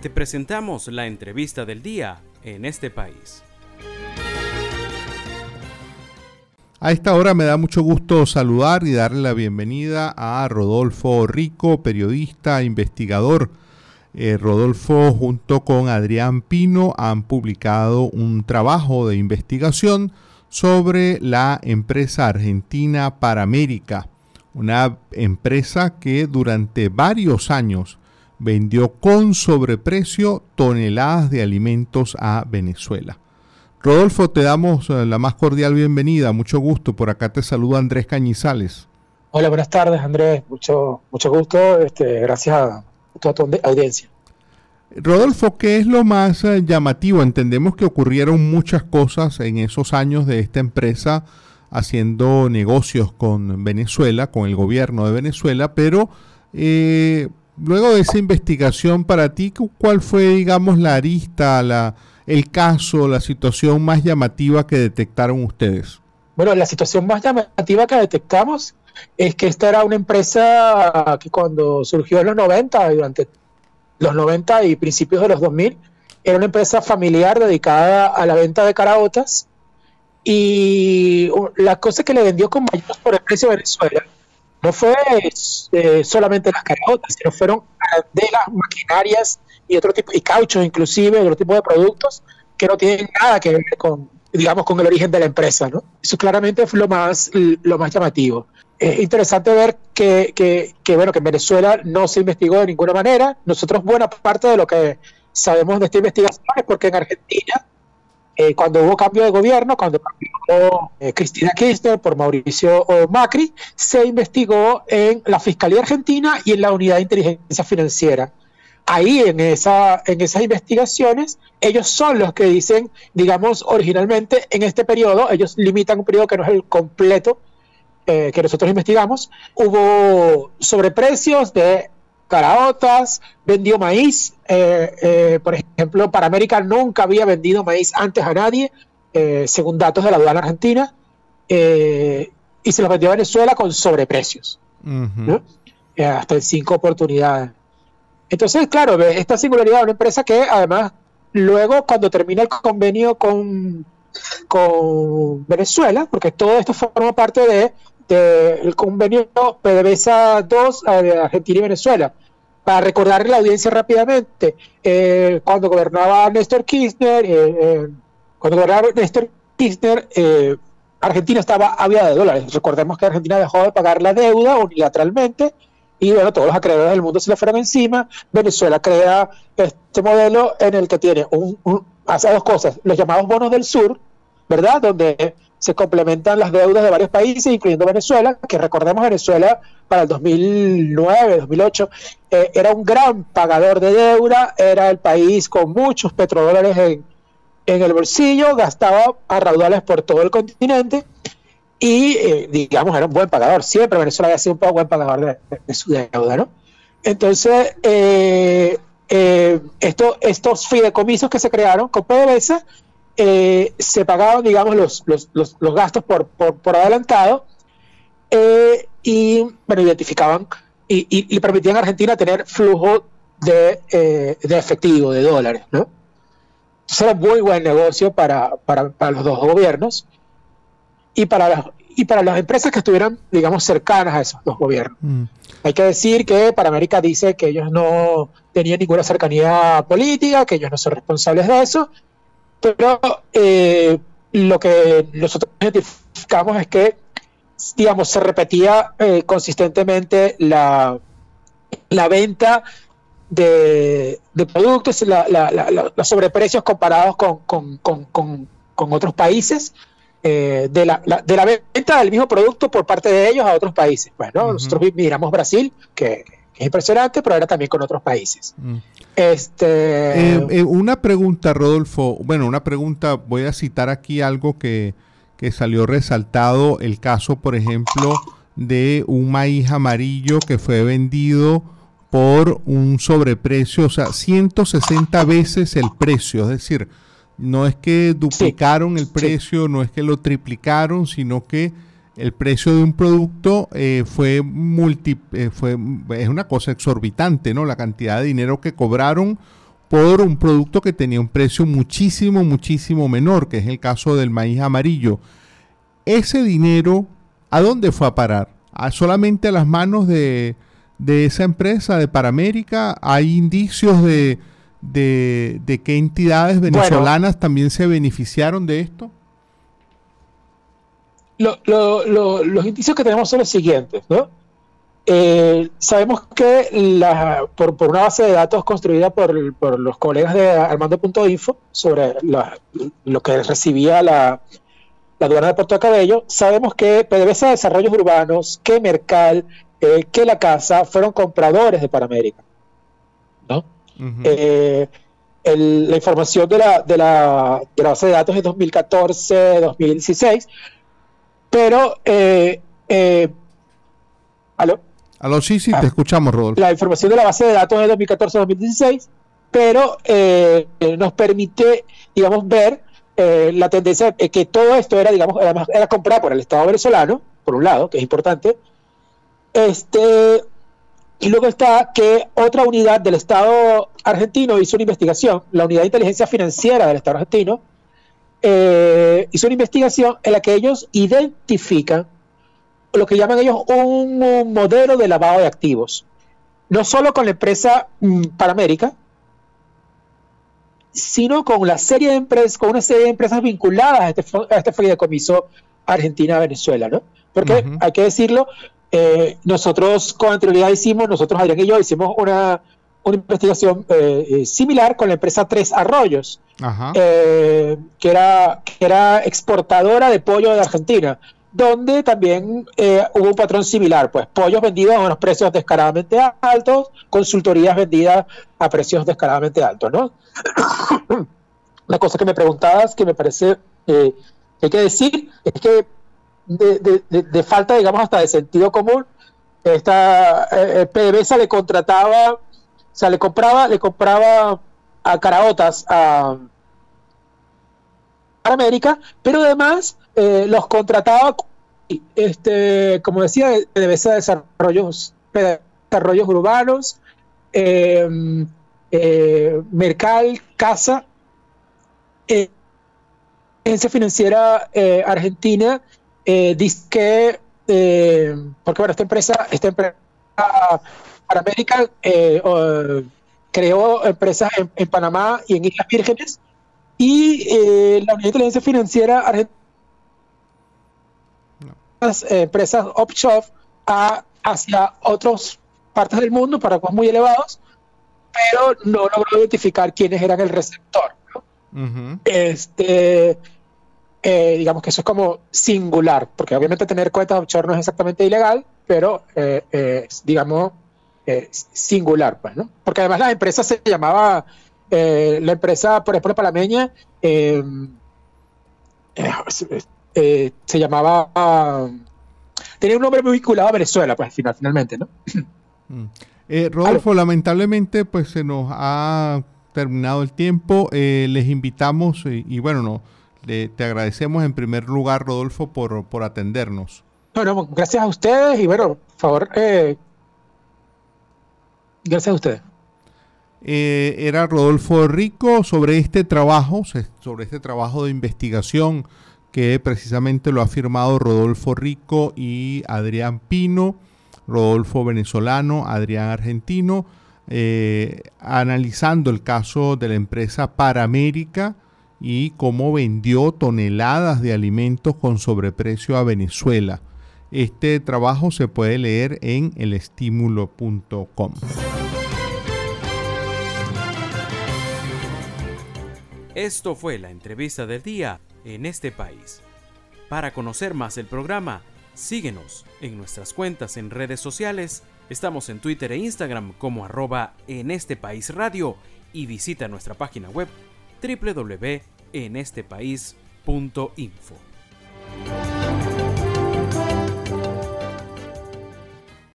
Te presentamos la entrevista del día en este país. A esta hora me da mucho gusto saludar y darle la bienvenida a Rodolfo Rico, periodista, investigador. Rodolfo junto con Adrián Pino han publicado un trabajo de investigación sobre la empresa argentina Paramérica, una empresa que durante varios años vendió con sobreprecio toneladas de alimentos a Venezuela. Rodolfo, te damos la más cordial bienvenida, mucho gusto. Por acá te saluda Andrés Cañizales. Hola, buenas tardes, Andrés, mucho gusto, gracias a toda tu audiencia. Rodolfo, ¿qué es lo más llamativo? Entendemos que ocurrieron muchas cosas en esos años de esta empresa haciendo negocios con Venezuela, con el gobierno de Venezuela, pero luego de esa investigación, para ti, ¿cuál fue, digamos, la arista, el caso, la situación más llamativa que detectaron ustedes? Bueno, la situación más llamativa que detectamos es que esta era una empresa que cuando surgió en los 90, durante los 90 y principios de los 2000, era una empresa familiar dedicada a la venta de caraotas, y la cosa que le vendió con mayor sobreprecio a Venezuela no fue solamente las caraotas, sino fueron arandelas, maquinarias y otro tipo, y cauchos inclusive, otro tipo de productos que no tienen nada que ver con, digamos, con el origen de la empresa, ¿no? Eso claramente fue lo más llamativo. Es interesante ver que en Venezuela no se investigó de ninguna manera. Nosotros buena parte de lo que sabemos de esta investigación es porque en Argentina, cuando hubo cambio de gobierno, cuando cambió Cristina Kirchner por Mauricio Macri, se investigó en la Fiscalía Argentina y en la Unidad de Inteligencia Financiera. Ahí en esas investigaciones, ellos son los que dicen, digamos, originalmente en este periodo, ellos limitan un periodo que no es el completo que nosotros investigamos, hubo sobreprecios de caraotas, vendió maíz, por ejemplo, Paramérica nunca había vendido maíz antes a nadie, según datos de la aduana argentina, y se los vendió a Venezuela con sobreprecios, uh-huh, ¿no? Hasta en 5 oportunidades. Entonces, claro, esta singularidad de una empresa que además, luego cuando termina el convenio con Venezuela, porque todo esto forma parte del convenio PDVSA 2 de Argentina y Venezuela. Para recordarle a la audiencia rápidamente, cuando gobernaba Néstor Kirchner, Argentina estaba aviada de dólares. Recordemos que Argentina dejó de pagar la deuda unilateralmente y bueno, todos los acreedores del mundo se le fueron encima. Venezuela crea este modelo en el que tiene hace dos cosas, los llamados bonos del sur, ¿verdad? Donde se complementan las deudas de varios países, incluyendo Venezuela, que recordemos Venezuela para el 2009, 2008, era un gran pagador de deuda, era el país con muchos petrodólares en el bolsillo, gastaba a raudales por todo el continente y, digamos, era un buen pagador. Siempre Venezuela había sido un buen pagador de su deuda, ¿no? Entonces, estos fideicomisos que se crearon con PDVSA, se pagaban, digamos, los gastos por adelantado, y bueno, identificaban y permitían a Argentina tener flujo de efectivo, de dólares, ¿no? Entonces era muy buen negocio para los dos gobiernos y para las empresas que estuvieran, digamos, cercanas a esos dos gobiernos. Mm. Hay que decir que Paramérica dice que ellos no tenían ninguna cercanía política, que ellos no son responsables de eso. Pero lo que nosotros identificamos es que, digamos, se repetía consistentemente la venta de productos, los sobreprecios comparados con otros países, de la venta del mismo producto por parte de ellos a otros países. Bueno, uh-huh, nosotros miramos Brasil, que es impresionante, pero era también con otros países. Mm. Una pregunta, Rodolfo. Bueno, una pregunta, voy a citar aquí algo que salió resaltado, el caso, por ejemplo, de un maíz amarillo que fue vendido por un sobreprecio, o sea, 160 veces el precio, es decir, no es que duplicaron el precio, sí, no es que lo triplicaron, sino que el precio de un producto es una cosa exorbitante, ¿no? La cantidad de dinero que cobraron por un producto que tenía un precio muchísimo, muchísimo menor, que es el caso del maíz amarillo. Ese dinero, ¿a dónde fue a parar? ¿Solamente a las manos de esa empresa, de Paramérica? ¿Hay indicios de qué entidades venezolanas también se beneficiaron de esto? Los indicios que tenemos son los siguientes, ¿no? Sabemos que por una base de datos construida por los colegas de Armando.info sobre lo que recibía la aduana de Puerto Cabello, sabemos que PDVSA Desarrollos Urbanos, que Mercal, que La Casa fueron compradores de Paramérica, ¿no? Uh-huh. La información de la base de datos es 2014, 2016, pero... ¿aló? ¿Aló? Sí, te escuchamos, Rodolfo. La información de la base de datos es 2014-2016, pero nos permite, digamos, ver la tendencia, que todo esto era, digamos, además era comprado por el Estado venezolano, por un lado, que es importante, y luego está que otra unidad del Estado argentino hizo una investigación, la Unidad de Inteligencia Financiera del Estado argentino, hizo una investigación en la que ellos identifican lo que llaman ellos un modelo de lavado de activos, no solo con la empresa Paramérica, sino con una serie de empresas vinculadas a este fideicomiso Argentina-Venezuela, ¿no? Porque uh-huh. Hay que decirlo, nosotros con anterioridad Adrián y yo hicimos una investigación similar con la empresa Tres Arroyos, uh-huh. que era exportadora de pollo de Argentina, donde también hubo un patrón similar, pues pollos vendidos a unos precios descaradamente altos, consultorías vendidas a precios descaradamente altos, ¿no? La cosa que me preguntabas, que me parece que hay que decir, es que de falta, digamos, hasta de sentido común, PDVSA le compraba a caraotas a América, pero además... los contrataba, como decía, PDVSA Desarrollos Urbanos, Mercal, Casa, Agencia Financiera Argentina, dice que, porque bueno, esta empresa Paramérica creó empresas en Panamá y en Islas Vírgenes, y la Unidad de Inteligencia Financiera Argentina empresas offshore hacia otras partes del mundo para costos muy elevados, pero no logró identificar quiénes eran el receptor, ¿no? Uh-huh. Digamos que eso es como singular, porque obviamente tener cuentas offshore no es exactamente ilegal, pero digamos singular, pues, ¿no? Porque además la empresa se llamaba la empresa, por ejemplo, panameña se llamaba... tenía un nombre muy vinculado a Venezuela, pues, finalmente, ¿no? Rodolfo, lamentablemente, pues, se nos ha terminado el tiempo. Les invitamos y bueno, te agradecemos en primer lugar, Rodolfo, por atendernos. Bueno, gracias a ustedes y, bueno, por favor, gracias a ustedes. Era Rodolfo Rico sobre este trabajo de investigación que precisamente lo ha firmado Rodolfo Rico y Adrián Pino, Rodolfo venezolano, Adrián argentino, analizando el caso de la empresa Paramérica y cómo vendió toneladas de alimentos con sobreprecio a Venezuela. Este trabajo se puede leer en elestímulo.com. Esto fue la entrevista del día en este país. Para conocer más el programa, síguenos en nuestras cuentas en redes sociales. Estamos en Twitter e Instagram como @enestepaisradio y visita nuestra página web www.enestepais.info.